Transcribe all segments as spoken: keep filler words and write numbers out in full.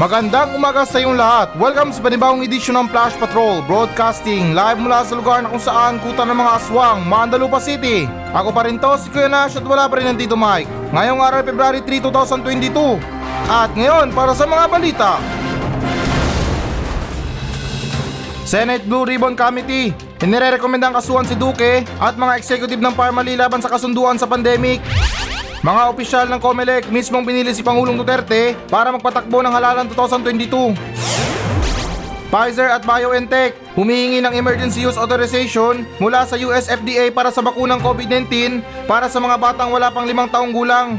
Magandang umaga sa iyong lahat. Welcome sa panibagong edisyon ng Flash Patrol Broadcasting, live mula sa lugar na kung saan kuta ng mga aswang, Mandalupa City. Ako pa rin to, si Kuya Nash, at wala pa rin nandito Mike. Ngayong araw, February three, twenty twenty-two. At ngayon, para sa mga balita. Senate Blue Ribbon Committee, inirekomenda ang kasuhan si Duque at mga executive ng Pharmally laban sa kasunduan sa pandemic. Mga opisyal ng Comelec mismong binili si Pangulong Duterte para magpatakbo ng halalan twenty twenty-two. Pfizer at BioNTech humihingi ng emergency use authorization mula sa U S F D A para sa bakunang COVID nineteen para sa mga batang wala pang limang taong gulang.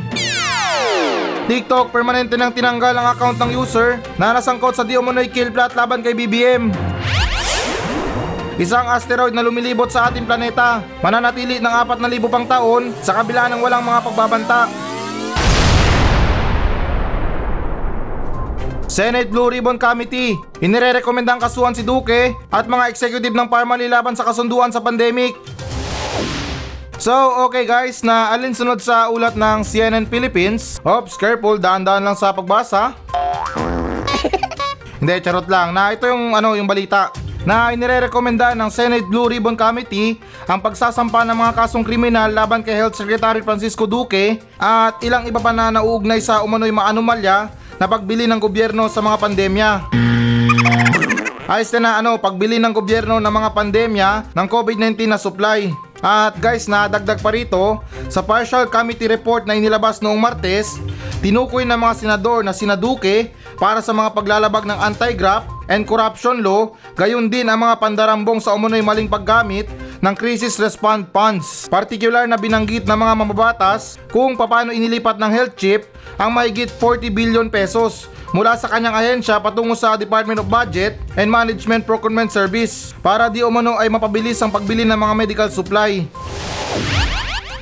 TikTok permanente nang tinanggal ang account ng user na nasangkot sa Demonoid Kill Plot laban kay B B M. Isang asteroid na lumilibot sa ating planeta, mananatili ng apat na libo pang taon sa kabila ng walang mga pagbabanta. Senate Blue Ribbon Committee, inirekomenda ang kasuhan si Duque at mga executive ng Pharmally laban sa kasunduan sa pandemic. So, okay guys, na alinsunod sa ulat ng C N N Philippines. Oops, careful, daan-daan lang sa pagbasa. Hindi, charot lang, na ito yung ano, yung balita. Na inirekomenda ng Senate Blue Ribbon Committee ang pagsasampa ng mga kasong kriminal laban kay Health Secretary Francisco Duque at ilang iba pa na nauugnay sa umano'y maanomalya na pagbili ng gobyerno sa mga pandemya. Ayos na ano, pagbili ng gobyerno ng mga pandemya ng COVID nineteen na supply. At guys, nadagdag pa rito, sa partial committee report na inilabas noong Martes, tinukoy ng mga senador na sina Duque para sa mga paglalabag ng anti-graft and corruption law, gayon din ang mga pandarambong sa umunoy maling paggamit ng crisis response funds. Partikular na binanggit ng mga mambabatas kung paano inilipat ng health chip ang mahigit forty billion pesos mula sa kanyang ahensya patungo sa Department of Budget and Management Procurement Service para di umano ay mapabilis ang pagbili ng mga medical supply.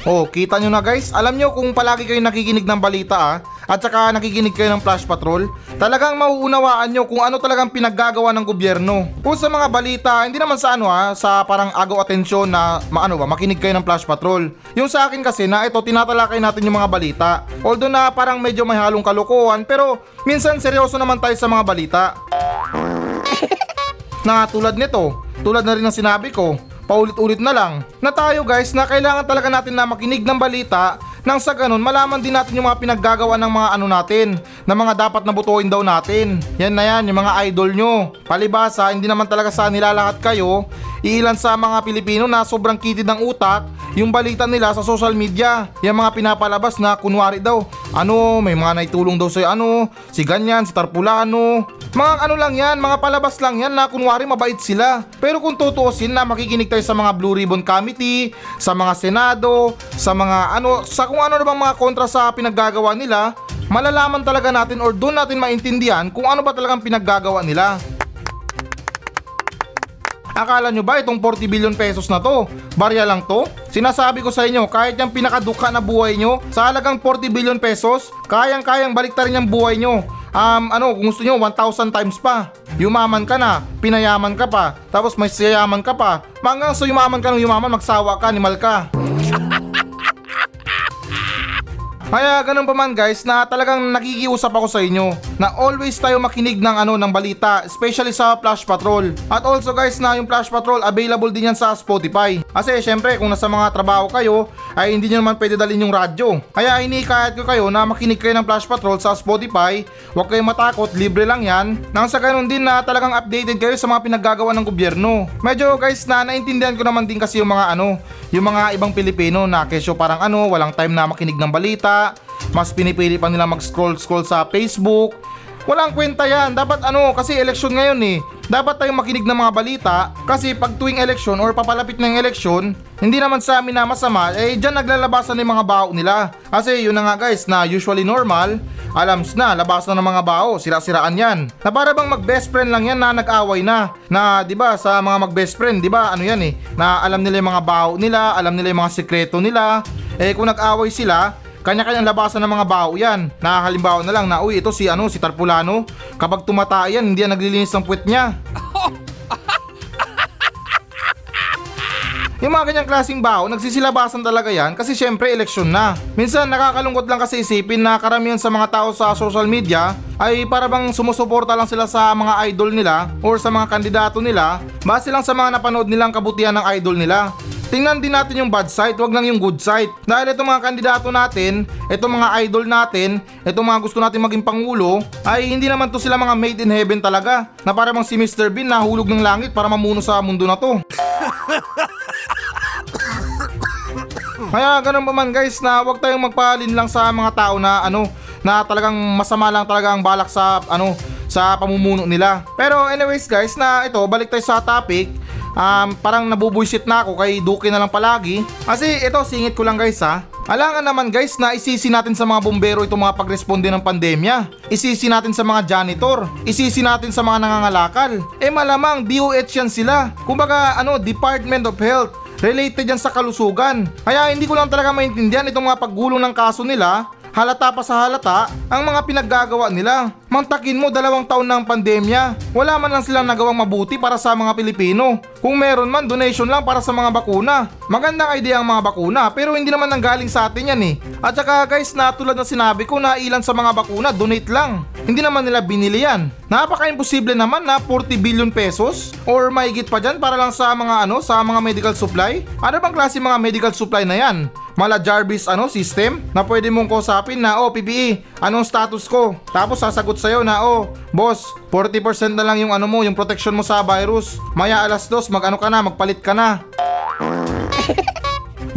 Oh, kita nyo na guys, alam nyo kung palagi kayo nakikinig ng balita ah, at saka nakikinig kayo ng Flash Patrol, talagang mauunawaan nyo kung ano talagang pinaggagawa ng gobyerno. Kung sa mga balita, hindi naman sa ano ah, sa parang agaw atensyon na maano ba, makinig kayo ng Flash Patrol. Yung sa akin kasi na ito, tinatalakay natin yung mga balita. Although na parang medyo may halong kalokohan, pero minsan seryoso naman tayo sa mga balita. Na tulad nito, tulad na rin ang sinabi ko, paulit-ulit na lang na tayo guys na kailangan talaga natin na makinig ng balita nang sa ganun malaman din natin yung mga pinaggagawa ng mga ano natin, na mga dapat na butuin daw natin. Yan na yan, yung mga idol nyo. Palibasa, hindi naman talaga sa nilalahat kayo. Iilan sa mga Pilipino na sobrang kitid ng utak yung balita nila sa social media. Yung mga pinapalabas na kunwari daw, ano, may mga naitulong daw sa ano, si ganyan, si Tarpulano. Mga ano lang yan, mga palabas lang yan na kunwari mabait sila. Pero kung tutuusin na makikinig tayo sa mga Blue Ribbon Committee, sa mga Senado, sa mga ano, sa kung ano na bang mga kontra sa pinaggagawa nila, malalaman talaga natin or doon natin maintindihan kung ano ba talagang pinaggagawa nila. Akala nyo ba itong forty billion pesos na to, barya lang to? Sinasabi ko sa inyo, kahit yung pinakaduka na buhay nyo, sa halagang forty billion pesos, kayang-kayang baliktarin yung buhay nyo. Um, ano, kung gusto nyo, one thousand times pa. Yumaman ka na, pinayaman ka pa, tapos may sayaman ka pa. Hanggang sa yumaman ka ng yumaman, magsawa ka, animal ka. Kaya ganun pa man guys, na talagang nakikiusap ako sa inyo na always tayo makinig ng ano ng balita, especially sa Flash Patrol. At also guys, na yung Flash Patrol available din yan sa Spotify. Kasi syempre kung nasa mga trabaho kayo ay hindi nyo naman pwede dalhin yung radyo. Kaya inikayat ko kayo na makinig kayo ng Flash Patrol sa Spotify. Huwag kayong matakot, libre lang yan. Nang sa ganun din na talagang updated kayo sa mga pinaggagawa ng gobyerno. Medyo guys na naintindihan ko naman din kasi yung mga ano, yung mga ibang Pilipino na kesyo parang ano, walang time na makinig ng balita. Mas pinipili pa nila mag-scroll-scroll sa Facebook. Walang kwenta yan. Dapat ano, kasi eleksyon ngayon eh. Dapat tayong makinig ng mga balita. Kasi pag tuwing eleksyon or papalapit na yung eleksyon, hindi naman sa amin na masama, eh dyan naglalabasan ng mga bao nila. Kasi yun na nga guys, na usually normal, alams na, labasan ng mga bao, sira-siraan yan. Na para bang mag-best friend lang yan na nag-away na. Na diba, sa mga mag-best friend, diba, ano yan eh, na alam nila yung mga bao nila, alam nila yung mga sekreto nila. Eh kung nag-away sila, kanya-kanyang labasan ng mga bao yan. Na halimbawa na lang na, uy, ito si ano, si Tarpulano, kapag tumata yan, hindi yan naglilinis ng puwet niya. Yung mga ganyang klaseng baon, nagsisilabasan talaga yan kasi syempre eleksyon na. Minsan nakakalungkot lang kasi isipin na karamihan sa mga tao sa social media ay para bang sumusuporta lang sila sa mga idol nila or sa mga kandidato nila base lang sa mga napanood nilang kabutihan ng idol nila. Tingnan din natin yung bad side, wag lang yung good side. Dahil itong mga kandidato natin, itong mga idol natin, itong mga gusto natin maging pangulo, ay hindi naman to sila mga made in heaven talaga, na para bang si Mister Bean nahulog ng langit para mamuno sa mundo na to. Kaya ganun pa man guys, na wag tayong magpahalin lang sa mga tao na ano, na talagang masama lang talaga ang balak sa ano, sa pamumuno nila. Pero anyways guys, na ito, balik tayo sa topic. Um, parang nabubuisit na ako kay Duque na lang palagi. Kasi ito, singit ko lang guys ha. Alangan naman guys na isisi natin sa mga bombero itong mga pagresponde ng pandemya. Isisi natin sa mga janitor. Isisi natin sa mga nangangalakal. Eh malamang D O H yan sila. Kumbaga ano, Department of Health. Related yan sa kalusugan. Kaya hindi ko lang talaga maintindihan itong mga paggulong ng kaso nila. Halata pa sa halata ang mga pinaggagawa nila. Mantakin mo dalawang taon ng pandemya, wala man lang silang nagawang mabuti para sa mga Pilipino. Kung meron man, donation lang para sa mga bakuna. Magandang idea ang mga bakuna pero hindi naman nanggaling sa atin yan eh. At saka guys, na tulad na sinabi ko na ilan sa mga bakuna donate lang. Hindi naman nila binili yan. Napaka-imposible naman na forty billion pesos or mahigit pa dyan para lang sa mga ano, sa mga medical supply. Ano bang klase mga medical supply na yan? Mala Jarvis ano system na pwede mong kausapin na oh P P E, anong status ko? Tapos sasagot sa'yo na oh boss, forty percent na lang yung ano mo, yung protection mo sa virus. Maya alas dos mag ano ka na, magpalit ka na.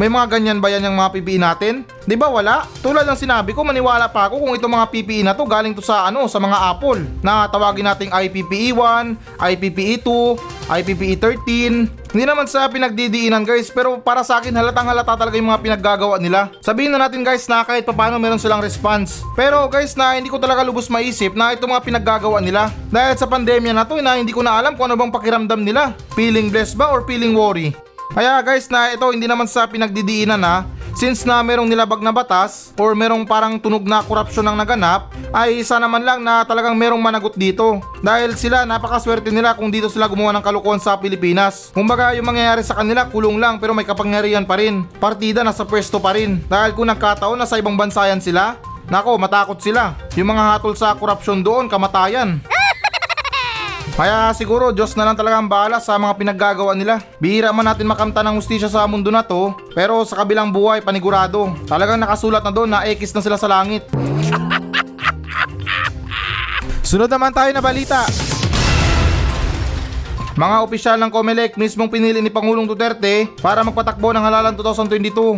May mga ganyan ba yan yung mga P P E natin? Di ba wala? Tulad ng sinabi ko, maniwala pa ako kung itong mga P P E na to galing to sa ano, sa mga Apple. Na tawagin nating I P P E one, I P P E two, I P P E thirteen. Hindi naman sa pinagdidiinan guys, pero para sa akin halatang halata talaga yung mga pinaggagawa nila. Sabihin na natin guys na kahit papaano meron silang response. Pero guys na hindi ko talaga lubos maisip na itong mga pinaggagawa nila. Dahil sa pandemya na to na hindi ko na alam kung ano bang pakiramdam nila. Feeling blessed ba or feeling worry? Kaya guys na ito, hindi naman sa pinagdidiinan na since na merong nilabag na batas or merong parang tunog na korupsyon ang naganap, ay sana man lang na talagang merong managot dito. Dahil sila, napakaswerte nila kung dito sila gumawa ng kalukuhan sa Pilipinas. Kumbaga yung mangyayari sa kanila kulong lang pero may kapangyarihan pa rin. Partida nasa pwesto pa rin. Dahil kung nagkataon na sa ibang bansayan sila, nako matakot sila. Yung mga hatol sa korupsyon doon, kamatayan. Kaya siguro Diyos na lang talaga ang bahala sa mga pinaggagawa nila. Bihira man natin makamta ng hustisya sa mundo na to, pero sa kabilang buhay panigurado. Talagang nakasulat na doon na ekis na sila sa langit. Sunod naman tayo na balita. Mga opisyal ng Comelec mismong pinili ni Pangulong Duterte para magpatakbo ng halalan twenty twenty-two.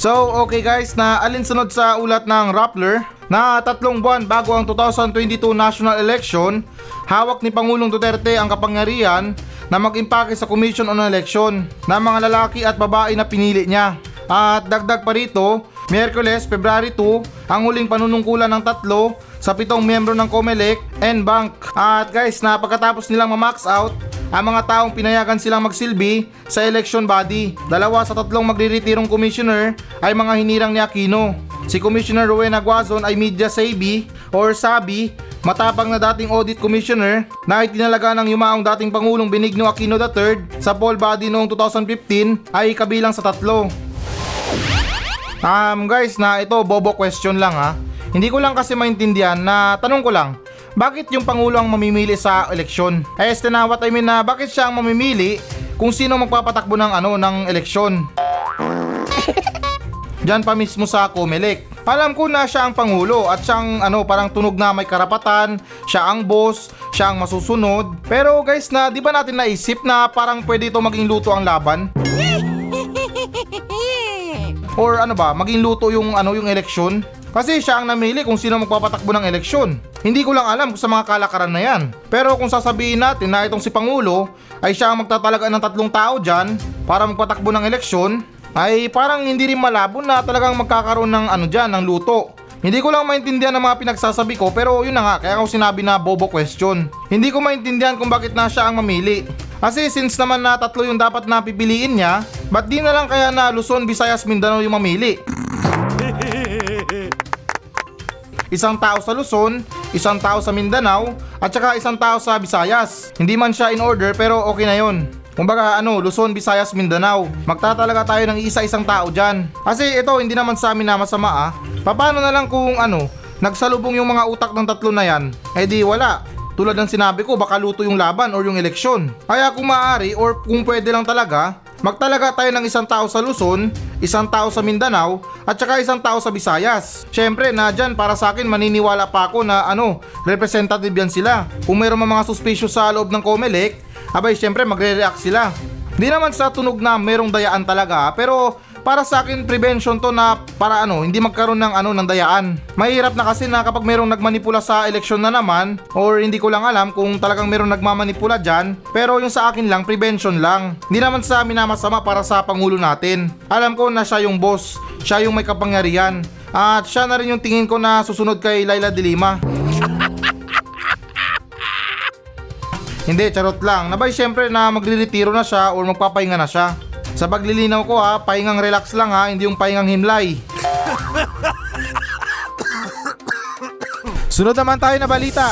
So okay guys, na alinsunod sa ulat ng Rappler na tatlong buwan bago ang twenty twenty-two national election, hawak ni Pangulong Duterte ang kapangyarihan na mag-impake sa Commission on Election na mga lalaki at babae na pinili niya. At dagdag pa rito, Miyerkules, February two, ang huling panunungkulan ng tatlo sa pitong miyembro ng Comelec and Bank. At guys, na pagkatapos nilang ma-max out, ang mga taong pinayagan silang magsilbi sa election body. Dalawa sa tatlong magriritirong commissioner ay mga hinirang ni Aquino. Si Commissioner Rowena Guazon ay media savvy or sabi, matapang na dating audit commissioner na itinalaga ng yumaong dating Pangulong Benigno Aquino the third sa poll body noong twenty fifteen ay kabilang sa tatlo. Um guys, na ito bobo question lang ha. Hindi ko lang kasi maintindihan na tanong ko lang. Bakit yung Pangulo ang mamimili sa eleksyon? Eh, what I mean na bakit siya ang mamimili kung sino magpapatakbo ng ano, ng eleksyon? Diyan pa mismo sa Comelec. Alam ko na siya ang Pangulo at siyang ano, parang tunog na may karapatan, siya ang boss, siya ang masusunod. Pero guys na, di ba natin naisip na parang pwede ito maging luto ang laban? Or ano ba, maging luto yung ano, yung eleksyon? Kasi siya ang namili kung sino magpapatakbo ng eleksyon. Hindi ko lang alam kung sa mga kalakaran na yan. Pero kung sasabihin natin na itong si Pangulo ay siya ang magtatalagaan ng tatlong tao dyan para magpatakbo ng eleksyon, ay parang hindi rin malabo na talagang magkakaroon ng ano dyan, ng luto. Hindi ko lang maintindihan ang mga pinagsasabi ko, pero yun na nga, kaya ako sinabi na bobo question. Hindi ko maintindihan kung bakit na siya ang mamili. Kasi since naman na tatlo yung dapat na pipiliin niya, ba't di na lang kaya na Luzon, Visayas, Mindanao yung mamili? Isang tao sa Luzon, isang tao sa Mindanao, at saka isang tao sa Visayas. Hindi man siya in order pero okay na yun. Kumbaga ano, Luzon, Visayas, Mindanao. Magtatalaga tayo ng isa-isang tao dyan. Kasi ito, hindi naman sa amin na masama ah. Paano na lang kung ano, nagsalubong yung mga utak ng tatlo na yan, eh di wala. Tulad ng sinabi ko, baka luto yung laban or yung eleksyon. Kaya kung maaari or kung pwede lang talaga, magtalaga tayo ng isang tao sa Luzon, isang tao sa Mindanao, at saka isang tao sa Visayas. Siyempre na dyan, para sa akin, maniniwala pa ako na ano, representative yan sila. Kung mayroon mga suspicious sa loob ng Comelec, abay siyempre magre-react sila. Di naman sa tunog na mayroong dayaan talaga, pero para sa akin prevention to na para ano, hindi magkaroon ng ano ng dayaan. Mahirap na kasi na kapag merong nagmanipula sa eleksyon na naman, or hindi ko lang alam kung talagang merong nagmamanipula dyan, pero yung sa akin lang prevention lang. Hindi naman sa amin na masama para sa pangulo natin. Alam ko na siya yung boss, siya yung may kapangyarihan, at siya na rin yung tingin ko na susunod kay Laila de Lima. Hindi, charot lang. Nabay siyempre na magre-retiro na siya or magpapahinga na siya. Sa paglilinaw ko ha, pahingang relax lang ha, hindi yung pahingang himlay. Sunod naman tayo na balita.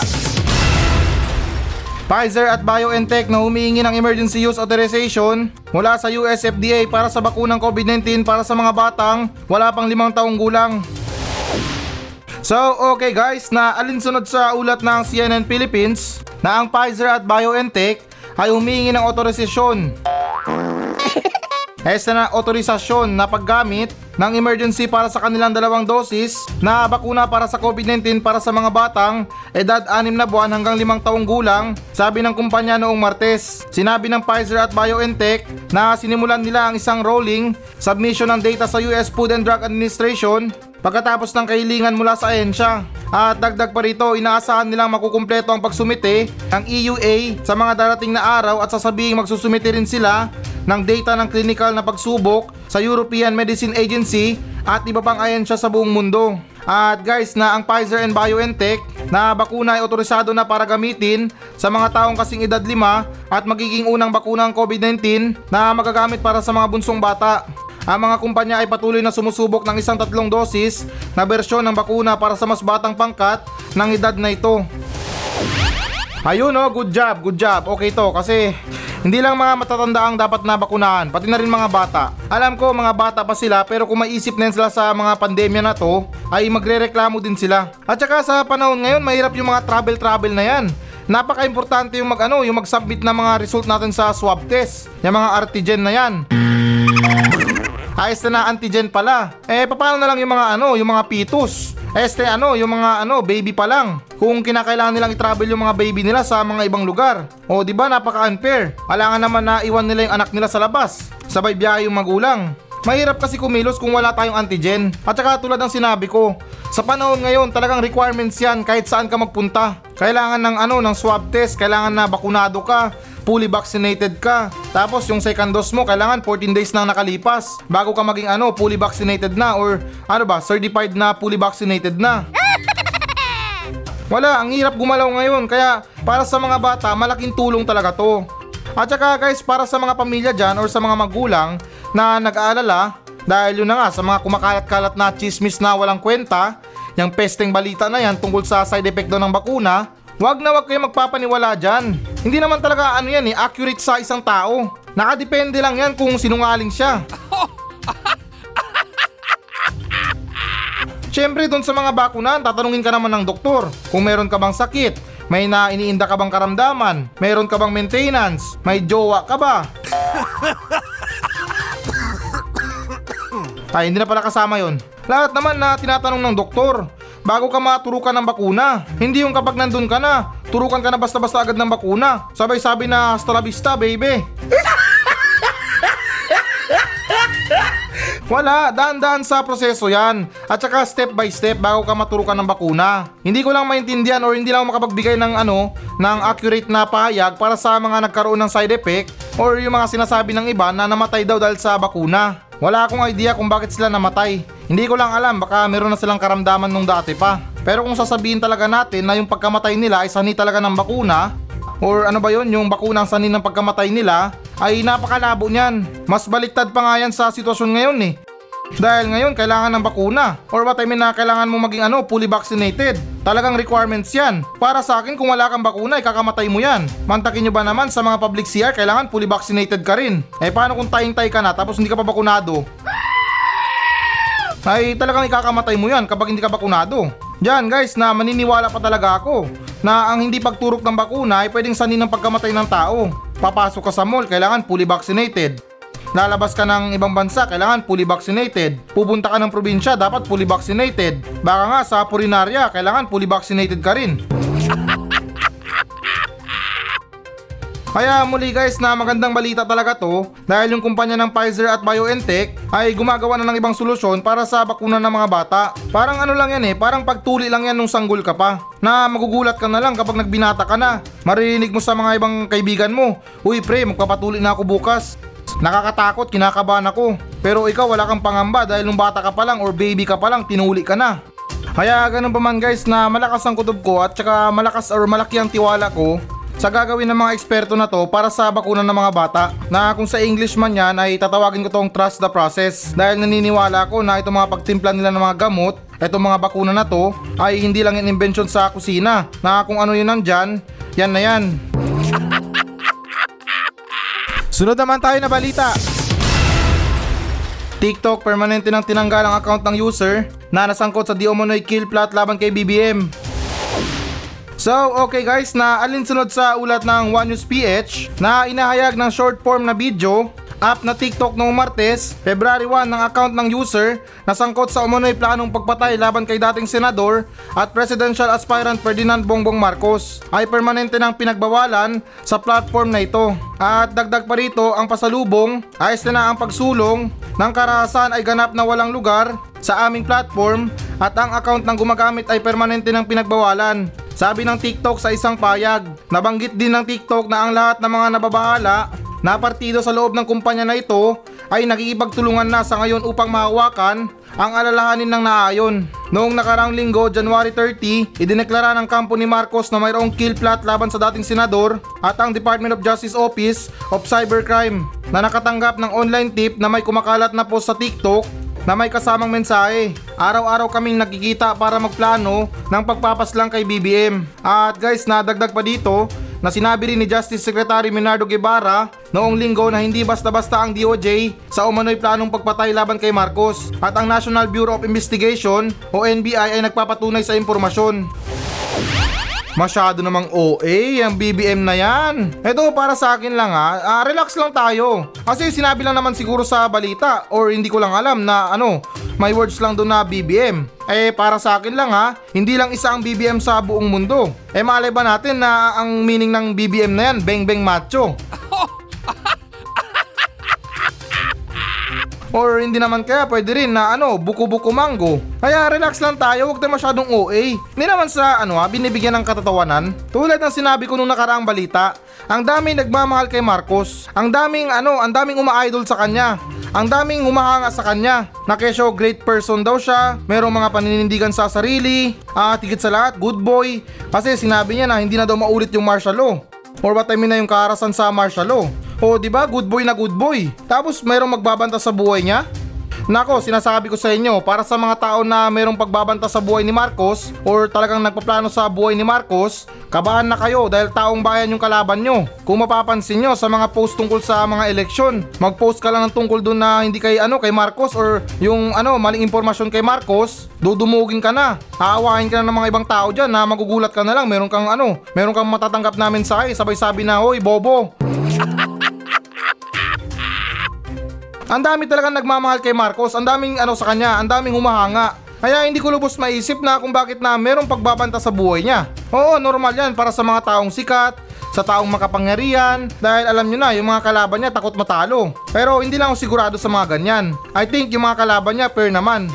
Pfizer at BioNTech na humihingi ng emergency use authorization mula sa U S F D A para sa bakunang COVID nineteen para sa mga batang wala pang limang taong gulang. So okay guys, na alinsunod sa ulat ng C N N Philippines na ang Pfizer at BioNTech ay humihingi ng otorisasyon. Esa na otorisasyon na paggamit ng emergency para sa kanilang dalawang dosis na bakuna para sa COVID nineteen para sa mga batang edad anim na buwan hanggang limang taong gulang, sabi ng kumpanya noong Martes. Sinabi ng Pfizer at BioNTech na sinimulan nila ang isang rolling submission ng data sa U S Food and Drug Administration pagkatapos ng kahilingan mula sa ahensya. At dagdag pa rito, inaasahan nilang makukumpleto ang pagsumite ng E U A sa mga darating na araw at sasabing magsusumite rin sila ng data ng clinical na pagsubok sa European Medicine Agency at iba pang ahensya sa buong mundo. At guys, na ang Pfizer and BioNTech na bakuna ay otorisado na para gamitin sa mga taong kasing edad lima at magiging unang bakuna ang COVID nineteen na magagamit para sa mga bunsong bata. Ang mga kumpanya ay patuloy na sumusubok ng isang tatlong dosis na bersyon ng bakuna para sa mas batang pangkat ng edad na ito. Ayun o, oh, good job, good job. Okay to kasi hindi lang mga matatanda ang dapat na bakunahan, pati na rin mga bata. Alam ko mga bata pa sila, pero kung maisip na sila sa mga pandemya na to, ay magrereklamo din sila. At saka sa panahon ngayon, mahirap yung mga travel-travel na yan. Napaka-importante yung mag-ano, yung mag-submit na mga result natin sa swab test, yung mga artigen na yan. Ayos na antigen pala. Eh paano na lang yung mga ano, yung mga fetus? Este ano, yung mga ano, baby pa lang. Kung kinakailangan nilang i-travel yung mga baby nila sa mga ibang lugar. O di ba napaka-unfair. Kailangan naman na iwan nila yung anak nila sa labas. Sabay biyahe yung magulang. Mahirap kasi kumilos kung wala tayong antigen. At saka tulad ng sinabi ko, sa panahon ngayon talagang requirements yan kahit saan ka magpunta. Kailangan ng ano, ng swab test, kailangan na bakunado ka, fully vaccinated ka. Tapos yung second dose mo kailangan fourteen days nang nakalipas bago ka maging ano, fully vaccinated na or ano ba, certified na fully vaccinated na. Wala, ang hirap gumalaw ngayon kaya para sa mga bata malaking tulong talaga to. At saka guys, para sa mga pamilya dyan or sa mga magulang na nag-aalala dahil yun na nga sa mga kumakalat-kalat na chismis na walang kwenta, yung pesteng balita na yan tungkol sa side effect daw ng bakuna, wag na wag kayo magpapaniwala dyan. Hindi naman talaga ano yan eh, accurate sa isang tao. Nakadepende lang yan kung sinungaling siya. Siyempre dun sa mga bakunan, tatanungin ka naman ng doktor kung meron ka bang sakit, may nainiinda ka bang karamdaman, meron ka bang maintenance, may jowa ka ba? Ay, hindi na pala kasama yun. Lahat naman na tinatanong ng doktor bago ka maturukan ng bakuna. Hindi yung kapag nandun ka na, turukan ka na basta-basta agad ng bakuna. Sabay-sabi na hasta la vista, baby. Wala, daan-daan sa proseso yan. At saka step by step bago ka maturukan ng bakuna. Hindi ko lang maintindihan o hindi lang makapagbigay ng ano, ng accurate na pahayag para sa mga nagkaroon ng side effect or yung mga sinasabi ng iba na namatay daw dahil sa bakuna. Wala akong idea kung bakit sila namatay. Hindi ko lang alam, baka meron na silang karamdaman nung dati pa. Pero kung sasabihin talaga natin na yung pagkamatay nila ay sani talaga ng bakuna, or ano ba yun, yung bakunang sani ng pagkamatay nila, ay napakalabo niyan. Mas baliktad pa nga yan sa sitwasyon ngayon eh. Dahil ngayon kailangan ng bakuna, or what I mean na kailangan mo maging ano, fully vaccinated. Talagang requirements yan. Para sa akin, kung wala kang bakuna, ikakamatay mo yan. Mantakin nyo ba naman, sa mga public C R, kailangan fully vaccinated ka rin. Eh paano kung tayong-tay ka na tapos hindi ka pa bakunado? Ay talagang ikakamatay mo yan kapag hindi ka bakunado. Diyan guys, na maniniwala pa talaga ako na ang hindi pagturok ng bakuna ay pwedeng sanin ng pagkamatay ng tao. Papasok ka sa mall, kailangan fully vaccinated. Lalabas ka ng ibang bansa, kailangan fully vaccinated. Pupunta ka ng probinsya, dapat fully vaccinated. Baka nga sa purinarya, kailangan fully vaccinated ka rin. Kaya muli guys, na magandang balita talaga to dahil yung kumpanya ng Pfizer at BioNTech ay gumagawa na ng ibang solusyon para sa bakuna ng mga bata. Parang ano lang yan eh, parang pagtuli lang yan nung sanggol ka pa, na magugulat ka na lang kapag nagbinata ka na. Marinig mo sa mga ibang kaibigan mo, "Uy pre, magpapatuli na ako bukas." Nakakatakot, kinakabahan ako. Pero ikaw wala kang pangamba dahil nung bata ka pa lang or baby ka pa lang, tinuli ka na. Kaya ganun pa man guys, na malakas ang kutob ko at saka malakas or malaki ang tiwala ko sa gagawin ng mga eksperto na to para sa bakuna ng mga bata, na kung sa English man yan ay tatawagin ko tong trust the process, dahil naniniwala ako na itong mga pagtimpla nila ng mga gamot, itong mga bakuna na to ay hindi lang yung invention sa kusina, na kung ano yun nandyan, yan na yan. Sunod naman tayo na balita. TikTok permanente nang tinanggal ang account ng user na nasangkot sa Demonoid Kill Plot laban kay B B M. So okay guys, na alinsunod sa ulat ng One News P H na inahayag ng short form na video app na TikTok noong Martes, February first ng account ng user na sangkot sa umano'y planong pagpatay laban kay dating senador at presidential aspirant Ferdinand Bongbong Marcos ay permanente ng pinagbawalan sa platform na ito. At dagdag pa rito, ang pasalubong, ayos na na ang pagsulong ng karahasan ay ganap na walang lugar sa aming platform at ang account ng gumagamit ay permanente ng pinagbawalan. Sabi ng TikTok sa isang payag, nabanggit din ng TikTok na ang lahat ng mga nababahala na partido sa loob ng kumpanya na ito ay nakikipagtulungan na sa ngayon upang mahawakan ang alalahanin ng naayon. Noong nakaraang linggo, January thirtieth, idineklara ng kampo ni Marcos na mayroong kill plot laban sa dating senador at ang Department of Justice Office of Cybercrime na nakatanggap ng online tip na may kumakalat na post sa TikTok na may kasamang mensahe. Araw-araw kaming nagkikita para magplano ng pagpapaslang kay B B M. At guys, nadagdag pa dito na sinabi rin ni Justice Secretary Menardo Gibara noong linggo na hindi basta-basta ang D O J sa umano'y planong pagpatay laban kay Marcos at ang National Bureau of Investigation o N B I ay nagpapatunay sa impormasyon. Masyado namang O A ang B B M na yan. Eto para sa akin lang ha, uh, relax lang tayo. Kasi sinabi lang naman siguro sa balita or hindi ko lang alam na ano, may words lang doon na B B M. Eh para sa akin lang ha, hindi lang isa ang B B M sa buong mundo. Eh malay ba natin na ang meaning ng B B M na yan, bang bang macho? Or hindi naman kaya pwede rin na ano, buko-buko mango. Kaya relax lang tayo, huwag tayo masyadong O A. Hindi naman sa ano ha, binibigyan ng katatawanan. Tulad ng sinabi ko nung nakaraang balita, ang daming nagmamahal kay Marcos. Ang daming ano, ang daming uma-idol sa kanya. Ang daming humahanga sa kanya. Na kesyo great person daw siya, merong mga paninindigan sa sarili, at higit sa lahat, good boy. Kasi sinabi niya na hindi na daw maulit yung martial law. Or what I mean na yung kaarasan sa martial law. O diba, good boy na good boy. Tapos mayroong magbabanta sa buhay niya? Nako, sinasabi ko sa inyo, para sa mga tao na mayroong pagbabanta sa buhay ni Marcos or talagang nagpaplano sa buhay ni Marcos, kabahan na kayo dahil taong bayan yung kalaban nyo. Kung mapapansin nyo sa mga post tungkol sa mga eleksyon, mag-post ka lang ng tungkol dun na hindi kay ano kay Marcos or yung ano maling impormasyon kay Marcos, dudumugin ka na. Aawain ka na ng mga ibang tao dyan na magugulat ka na lang, meron kang ano, meron kang matatanggap namin sa ay, sabay-sabi na, "Hoy, bobo." Ang dami talaga nagmamahal kay Marcos, ang daming ano sa kanya, ang daming humahanga. Kaya hindi ko lubos maiisip na kung bakit na merong pagbabanta sa buhay niya. Oo, normal yan para sa mga taong sikat, sa taong makapangyarihan, dahil alam nyo na, yung mga kalaban niya takot matalo. Pero hindi lang ako sigurado sa mga ganyan. I think yung mga kalaban niya fair naman.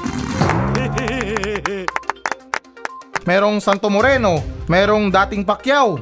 Merong Santo Moreno, merong dating Pacquiao,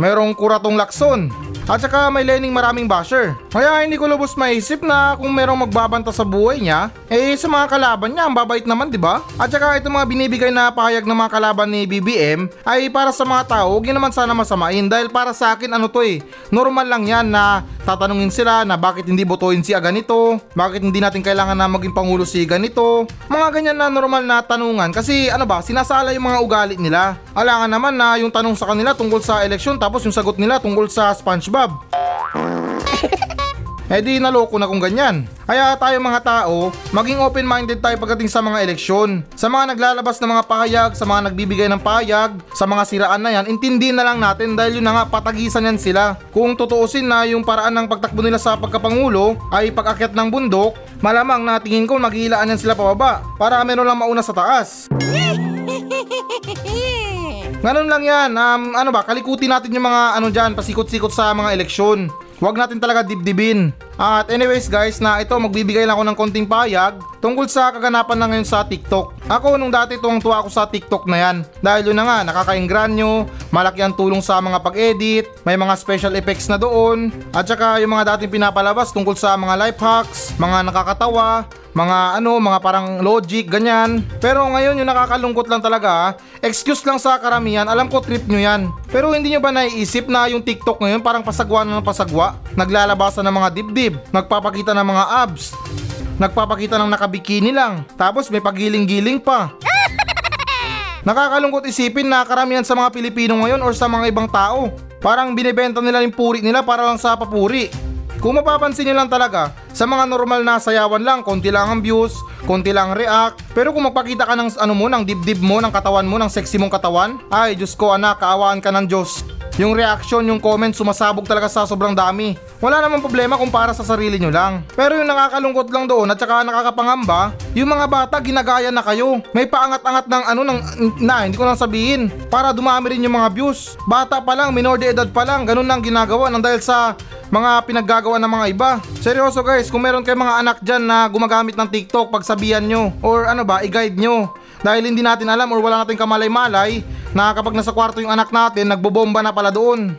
merong Kuratong Lacson, at saka may lening maraming basher. Kaya hindi ko lubos maisip na kung merong magbabanta sa buhay niya, eh sa mga kalaban niya ang babait naman, 'di ba? At saka itong mga binibigay na pahayag ng mga kalaban ni B B M ay para sa mga tao, hindi naman sana masamain, dahil para sa akin ano to eh, normal lang yan na tatanungin sila na bakit hindi botohin si ganito, bakit hindi natin kailangan na maging pangulo si ganito. Mga ganyan na normal na tanungan kasi ano ba, sinasala yung mga ugali nila. Alangan naman na yung tanong sa kanila tungkol sa eleksyon tapos yung sagot nila tungkol sa SpongeBob. Eh di naloko na kung ganyan. Kaya tayo mga tao, maging open-minded tayo pagdating sa mga eleksyon. Sa mga naglalabas ng mga pahayag, sa mga nagbibigay ng pahayag, sa mga siraan na yan, intindihin na lang natin dahil yun na nga, patagisan yan sila. Kung tutuusin na yung paraan ng pagtakbo nila sa pagkapangulo ay pag-akyat ng bundok, malamang na tingin ko maghihilaan yan sila pababa para meron lang mauna sa taas. Ganun lang yan, um, ano ba, kalikutin natin yung mga ano dyan, pasikot-sikot sa mga eleksyon. Huwag natin talaga dibdibin. At anyways guys, na ito magbibigay lang ako ng konting pahayag tungkol sa kaganapan na ngayon sa TikTok. Ako nung dati tuwang-tuwa ako sa TikTok na yan. Dahil yun na nga, nakakaingranyo, malaki ang tulong sa mga pag-edit, may mga special effects na doon, at saka yung mga dating pinapalabas tungkol sa mga life hacks, mga nakakatawa, mga ano, mga parang logic, ganyan. Pero ngayon yung nakakalungkot lang talaga, excuse lang sa karamihan, alam ko trip nyo yan. Pero hindi nyo ba naiisip na yung TikTok ngayon parang pasagwa na ng pasagwa? Naglalabasan ng mga dibdib, nagpapakita ng mga abs, nagpapakita ng nakabikini lang, tapos may pagiling-giling pa. Nakakalungkot isipin na karamihan sa mga Pilipino ngayon or sa mga ibang tao, parang binibenta nila yung puri nila para lang sa papuri. Kung mapapansin nyo lang talaga, sa mga normal na sayawan lang, konti lang ang views, konti lang react. Pero kung magpakita ka ng ano mo, ng dibdib mo, ng katawan mo, ng sexy mong katawan, ay Diyos ko anak, kaawaan ka ng Diyos. Yung reaction, yung comment, sumasabog talaga sa sobrang dami. Wala namang problema kung para sa sarili nyo lang. Pero yung nakakalungkot lang doon at saka nakakapangamba, yung mga bata ginagaya na kayo. May paangat-angat ng ano, ng, na hindi ko lang sabihin, para dumami rin yung mga views. Bata pa lang, minor de edad pa lang, ganun lang ginagawa ng dahil sa mga pinaggagawa ng mga iba. Seryoso guys, kung meron kayong mga anak dyan na gumagamit ng TikTok, pagsabihan nyo or ano ba, i-guide nyo. Dahil hindi natin alam or wala natin kamalay-malay na kapag nasa kwarto yung anak natin, nagbobomba na pala doon.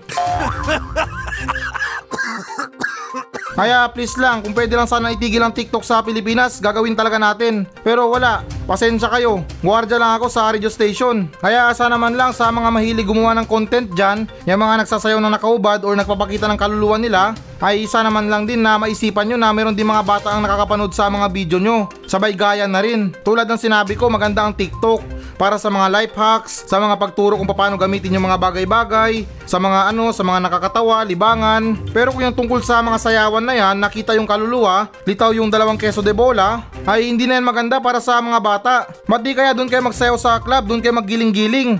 Kaya please lang, kung pwede lang sana itigil ang TikTok sa Pilipinas, gagawin talaga natin. Pero wala, pasensya kayo, guwardiya lang ako sa radio station. Kaya asa naman lang sa mga mahilig gumawa ng content dyan, yung mga nagsasayaw ng nakaubad or nagpapakita ng kaluluwa nila, ay isa naman lang din na maisipan nyo na meron din mga bata ang nakakapanood sa mga video nyo. Sabay gaya na rin. Tulad ng sinabi ko, maganda ang TikTok para sa mga life hacks, sa mga pagturo kung paano gamitin yung mga bagay-bagay, sa mga ano, sa mga nakakatawa, libangan. Pero kung yung tungkol sa mga sayawan na yan, nakita yung kaluluwa, litaw yung dalawang keso de bola, ay hindi na yan maganda para sa mga bata. Ba't di kaya doon kayo magsayaw sa club, doon kayo maggiling-giling?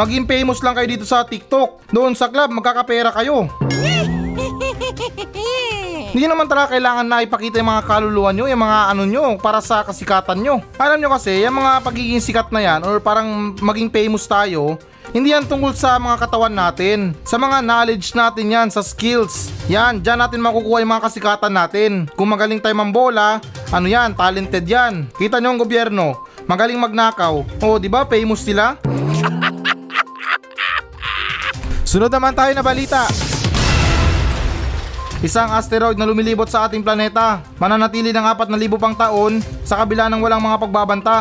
Maging famous lang kayo dito sa TikTok. Doon sa club, magkakapera kayo. Hindi naman talaga kailangan na ipakita yung mga kaluluwa nyo, yung mga ano nyo, para sa kasikatan nyo. Alam nyo kasi, yung mga pagiging sikat na yan, or parang maging famous tayo, hindi yan tungkol sa mga katawan natin. Sa mga knowledge natin yan, sa skills. Yan, dyan natin makukuha yung mga kasikatan natin. Kung magaling tayo mambola, ano yan, talented yan. Kita nyo ang gobyerno, magaling magnakaw. O, di ba, famous sila? Sunod naman tayo na balita. Isang asteroid na lumilibot sa ating planeta, mananatili ng apat na libo pang taon sa kabila ng walang mga pagbabanta.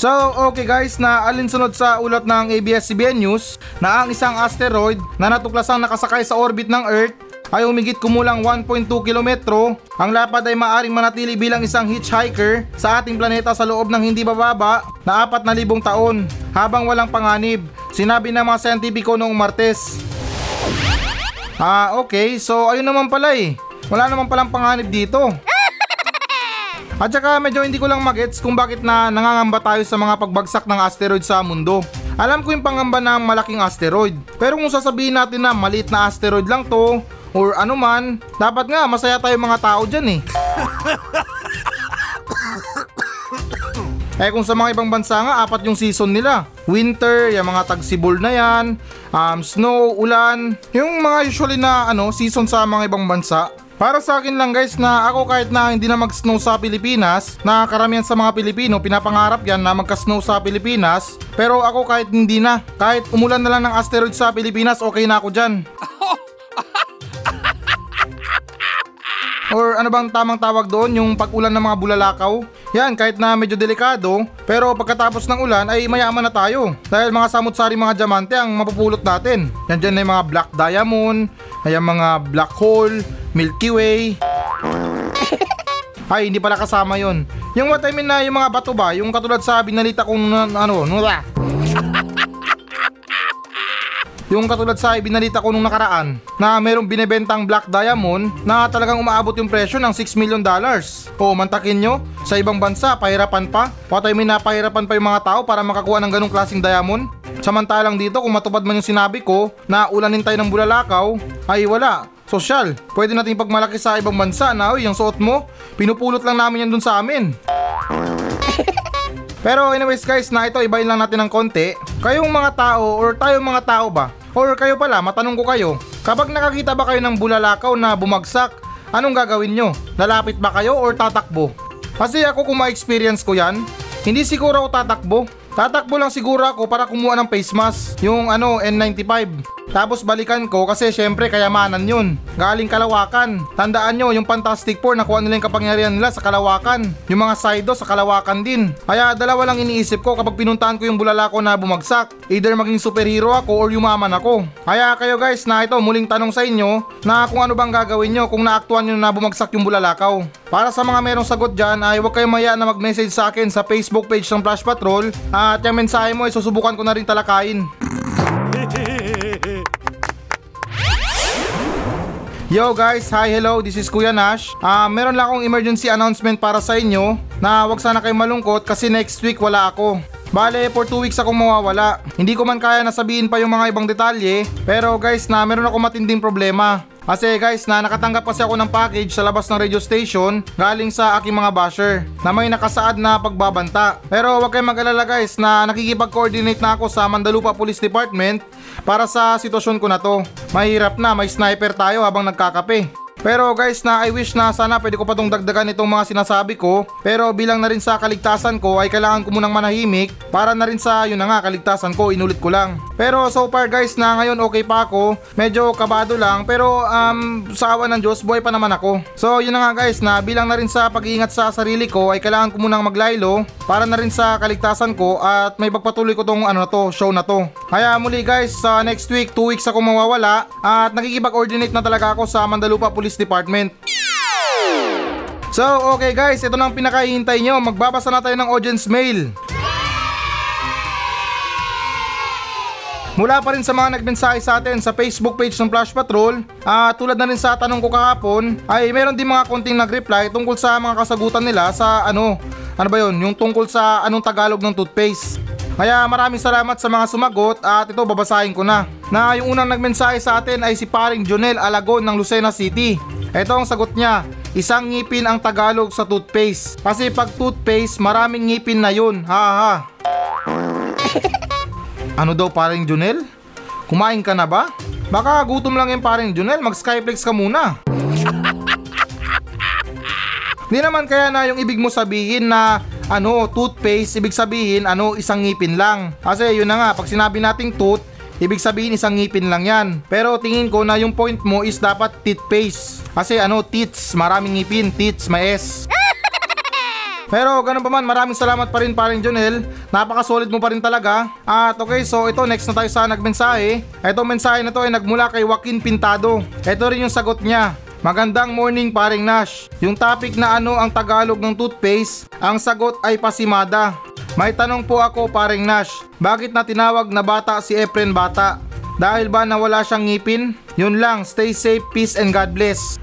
So okay guys, na alinsunod sa ulat ng A B S C B N News na ang isang asteroid na natuklasang nakasakay sa orbit ng Earth ay humigit kumulang one point two kilometro. Ang lapad ay maaaring manatili bilang isang hitchhiker sa ating planeta sa loob ng hindi bababa na apat na libong taon habang walang panganib, sinabi ng mga siyentipiko noong Martes. Ah okay, so ayun naman pala eh, wala naman palang panganib dito. At saka medyo hindi ko lang magets kung bakit na nangangamba tayo sa mga pagbagsak ng asteroid sa mundo. Alam ko yung pangamba ng malaking asteroid, pero kung sasabihin natin na maliit na asteroid lang to or ano man, dapat nga masaya tayo mga tao dyan eh. Eh kung sa mga ibang bansa nga, apat yung season nila. Winter, yung mga tagsibol na yan, um, snow, ulan, yung mga usually na ano, season sa mga ibang bansa. Para sa akin lang guys, na ako kahit na hindi na mag-snow sa Pilipinas, na karamihan sa mga Pilipino pinapangarap yan na magka-snow sa Pilipinas, pero ako kahit hindi na, kahit umulan na lang ng asteroid sa Pilipinas, okay na ako dyan. or ano bang tamang tawag doon, yung pag-ulan ng mga bulalakaw. Yan, kahit na medyo delikado, pero pagkatapos ng ulan ay mayaman na tayo dahil mga samut-sari mga diamante ang mapupulot natin. Yan dyan na yung mga black diamond, ay yung mga black hole, Milky Way. Ay, hindi pala kasama yun. Yung what I mean na yung mga bato ba, yung katulad sa binalita kong ano, nula. Yung katulad sa binalita ko nung nakaraan na merong binebentang black diamond na talagang umaabot yung presyo ng six million dollars. O mantakin nyo, sa ibang bansa, pahirapan pa. What I mean na pahirapan pa yung mga tao para makakuha ng ganong klaseng diamond. Samantalang dito, kung matupad man yung sinabi ko na ulanin tayo ng bulalakaw, ay wala. Sosyal, pwede natin pagmalaki sa ibang bansa na, uy, yung suot mo, pinupulot lang namin yan dun sa amin. Pero anyways guys, na ito, ibahin lang natin ng konti. Kayong mga tao, or tayong mga tao ba? Or kayo pala, matanong ko kayo, kapag nakakita ba kayo ng bulalakaw na bumagsak, anong gagawin nyo? Lalapit ba kayo or tatakbo? Kasi ako kung ma-experience ko yan, hindi siguro ako tatakbo. Tatakbo lang siguro ako para kumuha ng face mask, yung ano, N ninety-five. Tapos balikan ko kasi syempre kayamanan yun. Galing Kalawakan. Tandaan nyo, yung Fantastic Four, nakuha nila yung kapangyarihan nila sa Kalawakan. Yung mga Saido sa Kalawakan din. Kaya dalawa lang iniisip ko kapag pinuntahan ko yung bulalakaw na bumagsak. Either maging superhero ako or yumaman ako. Kaya kayo guys, na ito, muling tanong sa inyo na kung ano bang gagawin nyo kung naaktuan nyo na bumagsak yung bulalakaw. Para sa mga merong sagot dyan, ay huwag kayong maya na mag-message sa akin sa Facebook page ng Flash Patrol. At yung mensahe mo ay susubukan ko na rin talakayin. Yo guys, hi, hello, this is Kuya Nash. Ah, uh, meron lang akong emergency announcement para sa inyo na huwag sana kayong malungkot kasi next week wala ako. Bale, for two weeks akong mawawala. Hindi ko man kaya na sabihin pa yung mga ibang detalye. Pero guys, na meron ako matinding problema. Kasi guys, na nakatanggap kasi ako ng package sa labas ng radio station galing sa aking mga basher na may nakasaad na pagbabanta. Pero huwag kayong mag-alala guys, na nakikipag-coordinate na ako sa Mandalupa Police Department para sa sitwasyon ko na to. Mahirap na, may sniper tayo habang nagkakape. Pero guys, na I wish na sana pwede ko pa tong dagdagan itong mga sinasabi ko, pero bilang na rin sa kaligtasan ko ay kailangan ko munang manahimik para na rin sa yun na nga kaligtasan ko, inulit ko lang. Pero so far guys, na ngayon okay pa ako, medyo kabado lang, pero um, sa awa ng Diyos buhay pa naman ako. So yun na nga guys, na bilang na rin sa pag-iingat sa sarili ko ay kailangan ko munang maglaylo para na rin sa kaligtasan ko at may pagpatuloy ko tong ano na to, show na to. Kaya muli guys, sa uh, next week, two weeks ako mawawala at nakikipag-ordinate na talaga ako sa Mandalupa Police Department. So okay guys, ito na ang pinakahihintay nyo. Magbabasa na tayo ng audience mail mula pa rin sa mga nagmensahe sa atin sa Facebook page ng Flash Patrol. At uh, tulad na rin sa tanong ko kahapon, ay meron din mga konting nagreply tungkol sa mga kasagutan nila sa ano, ano ba yun, yung tungkol sa anong Tagalog ng toothpaste. Kaya maraming salamat sa mga sumagot at ito babasahin ko na. Na yung unang nagmensahe sa atin ay si Paring Junel Alagon ng Lucena City. Ito ang sagot niya, isang ngipin ang Tagalog sa toothpaste. Kasi pag toothpaste, maraming ngipin na yun, ha ha. Ano daw Paring Junel? Kumain ka na ba? Baka gutom lang yung Paring Junel, mag Skyflex ka muna. Di naman kaya na yung ibig mo sabihin na ano, toothpaste, ibig sabihin, ano, isang ngipin lang. Kasi yun na nga, pag sinabi nating tooth, ibig sabihin isang ngipin lang yan. Pero tingin ko na yung point mo is dapat toothpaste. Kasi ano, teats, maraming ngipin, teats, may S. Pero ganun pa man, maraming salamat pa rin Paring Junel. Napaka-solid mo pa rin talaga. At okay, so ito, next na tayo sa nagmensahe. Ito, mensahe na to ay nagmula kay Joaquin Pintado. Ito rin yung sagot niya. Magandang morning Paring Nash. Yung topic na ano ang Tagalog ng toothpaste, ang sagot ay pasimada. May tanong po ako Paring Nash, bakit na tinawag na bata si Efren Bata? Dahil ba nawala siyang ngipin? Yun lang, stay safe, peace and God bless.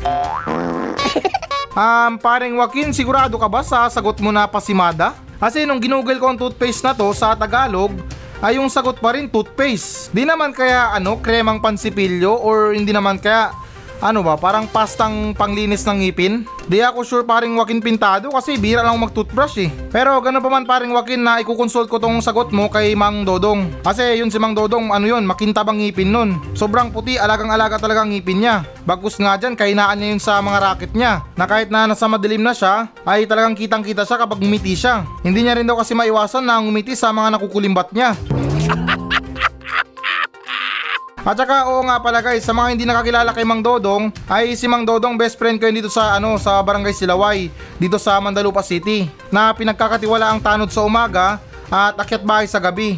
Um, Paring Joaquin, sigurado ka ba sa sagot mo na pasimada? Kasi nung ginugol ko ang toothpaste na to sa Tagalog, ay yung sagot pa rin toothpaste. Di naman kaya ano, kremang pansipilyo or hindi naman kaya ano ba, parang pastang panglinis ng ngipin? Di ako sure Paring Joaquin Pintado kasi bira lang mag-toothbrush eh. Pero ganun pa man Paring Joaquin, na ikukonsult ko tong sagot mo kay Mang Dodong. Kasi yun si Mang Dodong, ano yun, makintabang ngipin nun. Sobrang puti, alagang-alaga talaga ngipin niya. Bagus nga dyan, kahinaan niya yun sa mga racket niya. Na kahit na nasa madilim na siya, ay talagang kitang-kita siya kapag ngumiti siya. Hindi niya rin daw kasi maiwasan na ngumiti sa mga nakukulimbat niya. At saka oo nga pala guys, sa mga hindi nakakilala kay Mang Dodong, ay si Mang Dodong best friend ko yun dito sa ano sa Barangay Silaway, dito sa Mandalupa City, na pinagkakatiwala ang tanod sa umaga at akyat bahay sa gabi.